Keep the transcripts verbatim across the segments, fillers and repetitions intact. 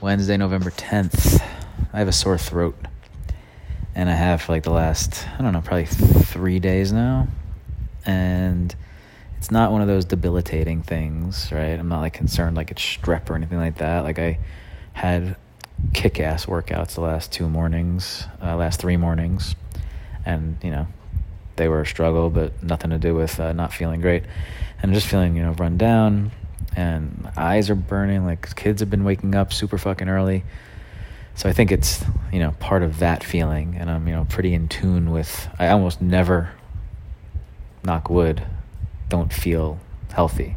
Wednesday, November tenth. I have a sore throat, and I have for like the last, I don't know, probably three days now, and it's not one of those debilitating things, right? I'm not like concerned like it's strep or anything like that. Like I had kick-ass workouts the last two mornings, uh, last three mornings, and, you know, they were a struggle, but nothing to do with uh, not feeling great. And I'm just feeling, you know, run down, and my eyes are burning, like kids have been waking up super fucking early. So I think it's, you know, part of that feeling, and I'm, you know, pretty in tune with, I almost never, knock wood, don't feel healthy.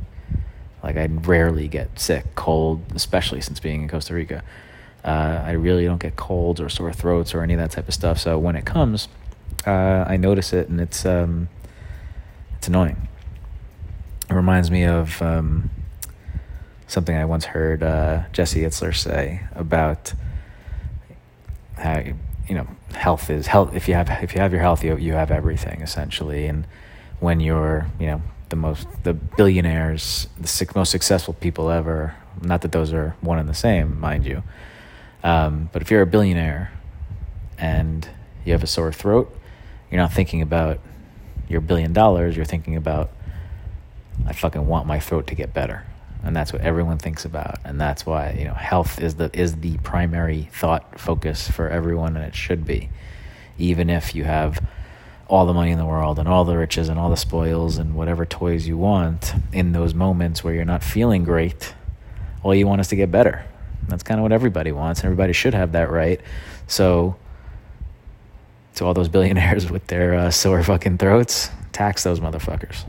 Like I rarely get sick, cold, especially since being in Costa Rica. Uh, I really don't get colds or sore throats or any of that type of stuff. So when it comes, uh, I notice it, and it's um, it's annoying. It reminds me of um, something I once heard uh, Jesse Itzler say about how, you know, health is health. If you have if you have your health, you you have everything essentially. And when you're, you know, the most the billionaires, the six, most successful people ever. Not that those are one and the same, mind you. Um, but if you're a billionaire and you have a sore throat, you're not thinking about your billion dollars. You're thinking about, I fucking want my throat to get better. And that's what everyone thinks about. And that's why, you know, health is the is the primary thought focus for everyone, and it should be. Even if you have all the money in the world and all the riches and all the spoils and whatever toys you want, in those moments where you're not feeling great, all you want is to get better. That's kind of what everybody wants, and everybody should have that right. So to all those billionaires with their uh, sore fucking throats, tax those motherfuckers.